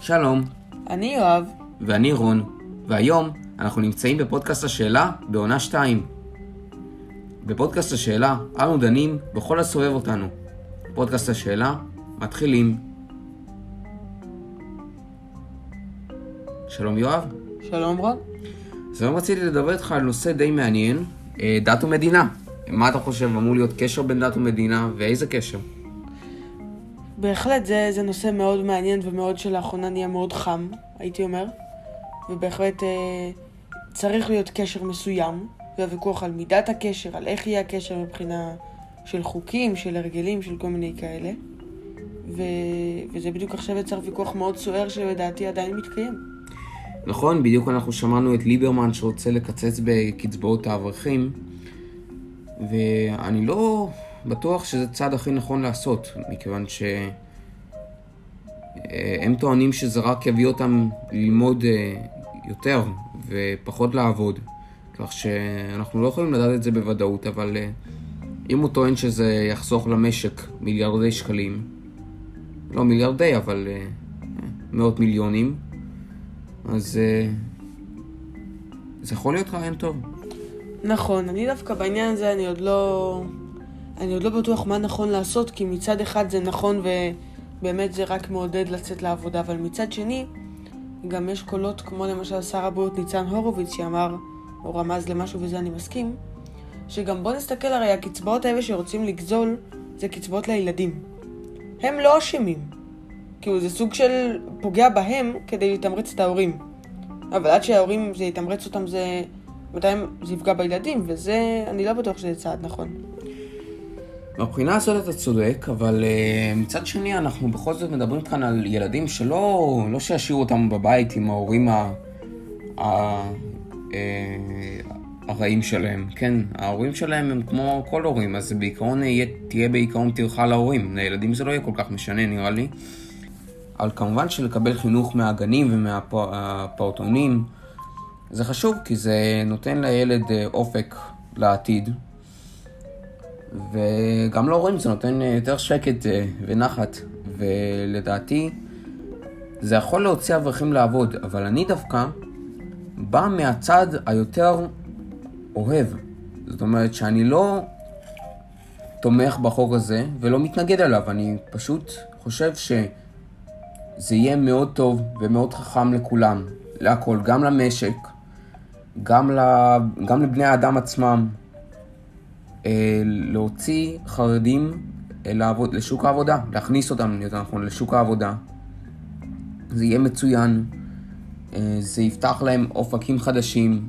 שלום, אני יואב ואני רון, והיום אנחנו נמצאים בפודקאסט השאלה בעונה 2. בפודקאסט השאלה אנו דנים בכל הסובב אותנו. פודקאסט השאלה מתחילים. שלום יואב. שלום רון. אז היום רציתי לדבר איתך על נושא די מעניין, דת ומדינה. מה אתה חושב, אמור להיות קשר בין דת ומדינה, ואיזה קשר? בהחלט זה נושא מאוד מעניין ומאוד שלאחרונה נהיה מאוד חם, הייתי אומר, ובהחלט צריך להיות קשר מסוים, והוויכוח על מידת הקשר, על איך יהיה הקשר מבחינה של חוקים, של הרגלים, של כל מיני כאלה, וזה בדיוק עכשיו יצר ויכוח מאוד סוער שלדעתי עדיין מתקיים. נכון, בדיוק אנחנו שמענו את ליברמן שרוצה לקצץ בקצבאות האברכים, ואני לא בטוח שזה צעד הכי נכון לעשות, מכיוון שהם טוענים שזה רק יביא אותם ללמוד יותר ופחות לעבוד, כך שאנחנו לא יכולים לדעת את זה בוודאות, אבל אם הוא טוען שזה יחסוך למשק מיליארדי שקלים, לא מיליארדי, אבל מאות מיליונים, אז זה יכול להיות רעיון טוב. נכון, אני דווקא בעניין הזה אני עוד לא בטוח מה נכון לעשות, כי מצד אחד זה נכון ובאמת זה רק מעודד לצאת לעבודה, אבל מצד שני גם יש קולות כמו למשל שר הבריאות ניצן הורוביץ שאמר או רמז למשהו, וזה אני מסכים, שגם בוא נסתכל, הרי הקצבאות האלה שרוצים לגזול זה קצבאות לילדים, הם לא אשמים, כאילו זה סוג של פוגע בהם כדי לתמרץ את ההורים, אבל עד שההורים זה יתמרץ אותם זה מתי זה יפגע בילדים, וזה אני לא בטוח שזה צעד נכון. מבחינה הזאת אתה צודק, אבל מצד שני אנחנו בכל זאת מדברים כאן על ילדים שלא שישאירו אותם בבית עם ההורים הרעים שלהם. כן, ההורים שלהם הם כמו כל הורים, אז בעיקרון תהיה בעיקרון תרחה להורים. לילדים זה לא יהיה כל כך משנה, נראה לי. אבל כמובן שלקבל חינוך מהגנים ומהפעוטונים, זה חשוב, כי זה נותן לילד אופק לעתיד. וגם להורים זה נותן יותר שקט ונחת, ולדעתי זה יכול להוציא אברכים לעבוד, אבל אני דווקא בא מהצד היותר אוהב. זאת אומרת שאני לא תומך בחוק הזה ולא מתנגד עליו, אני פשוט חושב שזה יהיה מאוד טוב ומאוד חכם לכולם, להכל, גם למשק, גם לבני האדם עצמם, להוציא חרדים לשוק העבודה, להכניס אותם יותר נכון לשוק העבודה, זה יהיה מצוין, זה יפתח להם אופקים חדשים,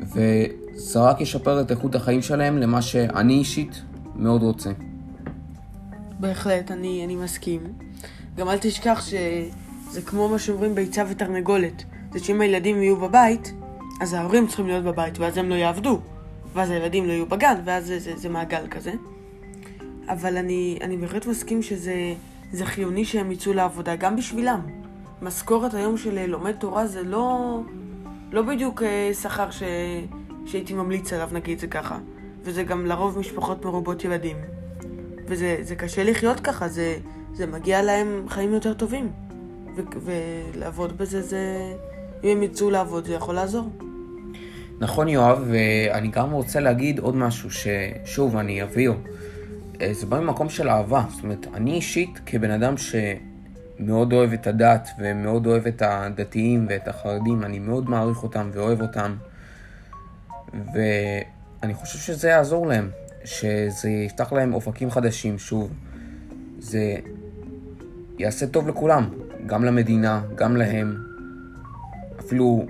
וזה רק ישפר את איכות החיים שלהם למה שאני אישית מאוד רוצה. בהחלט, אני מסכים. גם אל תשכח שזה כמו מה שאומרים ביצה ותרנגולת, זה שאם הילדים יהיו בבית, אז ההורים צריכים להיות בבית, ואז הם לא יעבדו. ואז הילדים לא יהיו בגן, ואז זה מעגל כזה. אבל אני בהחלט מסכים שזה חיוני שהם יצאו לעבודה, גם בשבילם. משכורת היום של לומד תורה זה לא בדיוק שכר שהייתי ממליץ עליו, נגיד זה ככה. וזה גם לרוב משפחות מרובות ילדים. וזה קשה לחיות ככה, זה מגיע להם חיים יותר טובים. ולעבוד בזה, אם הם יצאו לעבוד, זה יכול לעזור. נכון יואב, ואני גם רוצה להגיד עוד משהו ששוב אני אביא, זה בא ממקום של אהבה, זאת אומרת אני אישית כבן אדם שמאוד אוהב את הדת ומאוד אוהב את הדתיים ואת החרדים, אני מאוד מעריך אותם ואוהב אותם, ואני חושב שזה יעזור להם, שזה יפתח להם אופקים חדשים, שוב זה יעשה טוב לכולם, גם למדינה, גם להם, אפילו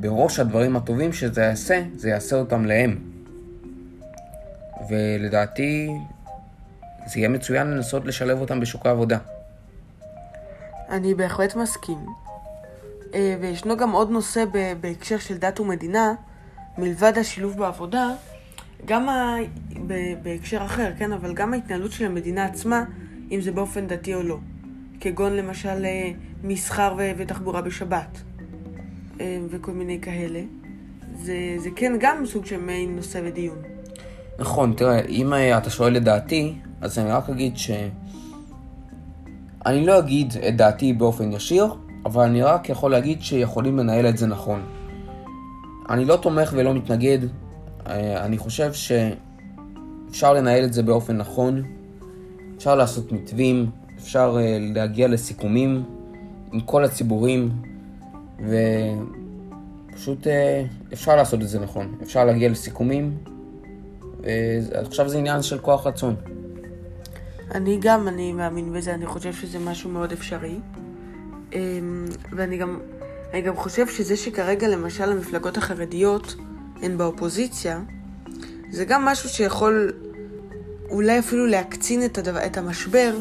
בראש הדברים הטובים שזה יעשה, זה יעשה אותם להם. ולדעתי, זה יהיה מצוין לנסות לשלב אותם בשוק העבודה. אני בהחלט מסכים. וישנו גם עוד נושא בהקשר של דת ומדינה, מלבד השילוב בעבודה, גם בהקשר אחר, כן? אבל גם ההתנהלות של המדינה עצמה, אם זה באופן דתי או לא. כגון למשל מסחר ותחבורה בשבת. וכל מיני כאלה, זה כן גם סוג של נושא ודיון. נכון, תראה, אם אתה שואל לדעתי, אז אני רק אגיד אני לא אגיד את דעתי באופן ישיר, אבל אני רק יכול להגיד שיכולים לנהל את זה נכון. אני לא תומך ולא מתנגד, אני חושב שאפשר לנהל את זה באופן נכון, אפשר לעשות מתווים, אפשר להגיע לסיכומים עם כל הציבורים, ופשוט אפשר לעשות את זה נכון, אפשר להגיע לסיכומים, ועכשיו זה עניין של כוח רצון. אני מאמין בזה, אני חושב שזה משהו מאוד אפשרי, ואני גם חושב שזה שכרגע למשל המפלגות החרדיות הן באופוזיציה, זה גם משהו שיכול אולי אפילו להקצין את המשבר,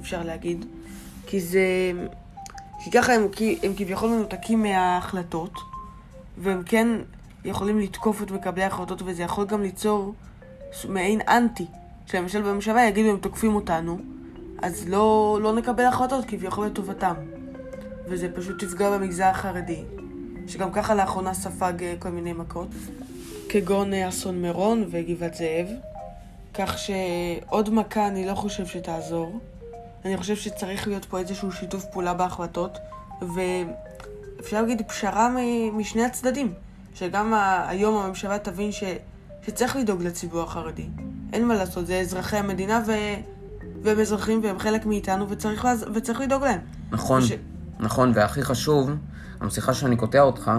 אפשר להגיד, כי ככה הם כביכול מנותקים מההחלטות, והם כן יכולים לתקוף את מקבלי ההחלטות, וזה יכול גם ליצור מעין אנטי, שלמשל בממשלה יגידו הם תוקפים אותנו, אז לא נקבל החלטות כביכול לטובתם. וזה פשוט יפגע במגזר החרדי, שגם ככה לאחרונה ספג כל מיני מכות, כגון אסון מירון וגבעת זאב, כך שעוד מכה אני לא חושב שתעזור. אני חושב שצריך להיות פה איזשהו שיתוף פעולה בהחלטות, ואפשר להגיד פשרה משני הצדדים, שגם היום הממשלה תבין שצריך לדאוג לציבור החרדי. אין מה לעשות, זה אזרחי המדינה והם אזרחים והם חלק מאיתנו וצריך לדאוג להם. נכון. נכון, והכי חשוב, המשיחה שאני קוטע אותך,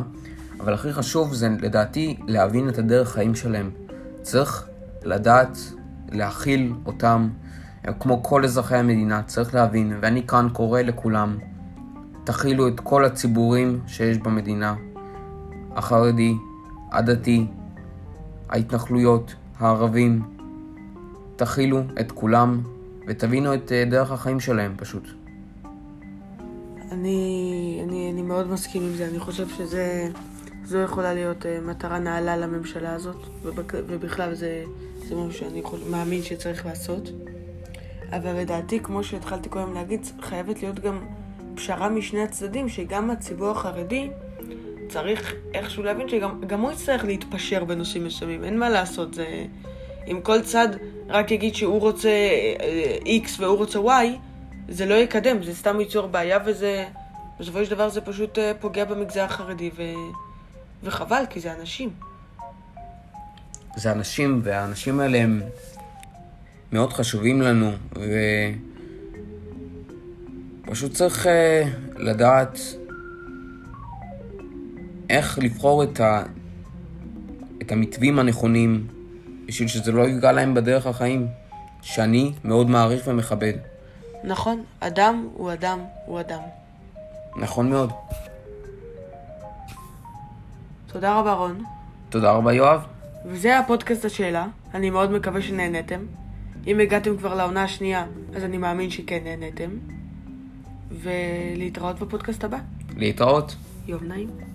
אבל הכי חשוב זה לדעתי להבין את הדרך חיים שלהם. צריך לדעת, להכיל אותם, כמו כל אזרחי המדינה, צריך להבין, ואני כאן קורא לכולם, תכילו את כל הציבורים שיש במדינה, החרדי, הדתי, ההתנחלויות, הערבים, תכילו את כולם, ותבינו את דרך החיים שלהם פשוט. אני מאוד מסכים עם זה, אני חושב שזו יכולה להיות מטרה נעלה לממשלה הזאת, ובכלל זה משהו שאני מאמין שצריך לעשות. אבל לדעתי, כמו שהתחלתי קודם להגיד, חייבת להיות גם פשרה משני הצדדים, שגם הציבור החרדי צריך איכשהו להבין שגם הוא יצטרך להתפשר בנושאים מסוימים, אין מה לעשות. זה, אם כל צד רק יגיד שהוא רוצה X והוא רוצה Y, זה לא יקדם, זה סתם ייצור בעיה, וזה, בסופו של דבר זה פשוט פוגע במגזר החרדי, וחבל, כי זה אנשים. זה אנשים, והאנשים האלה הם מאוד חשובים לנו, ופשוט צריך לדעת איך לבחור את המתווים הנכונים, בשביל שזה לא יפגע להם בדרך החיים, שאני מאוד מעריך ומכבד. נכון, אדם הוא אדם הוא אדם. נכון מאוד. תודה רבה רון. תודה רבה יואב. וזה היה פודקאסט השאלה, אני מאוד מקווה שנהנתם. אם הגעתם כבר לעונה השנייה, אז אני מאמין שכן נהנתם. ולהתראות בפודקאסט הבא. להתראות. יום נעים.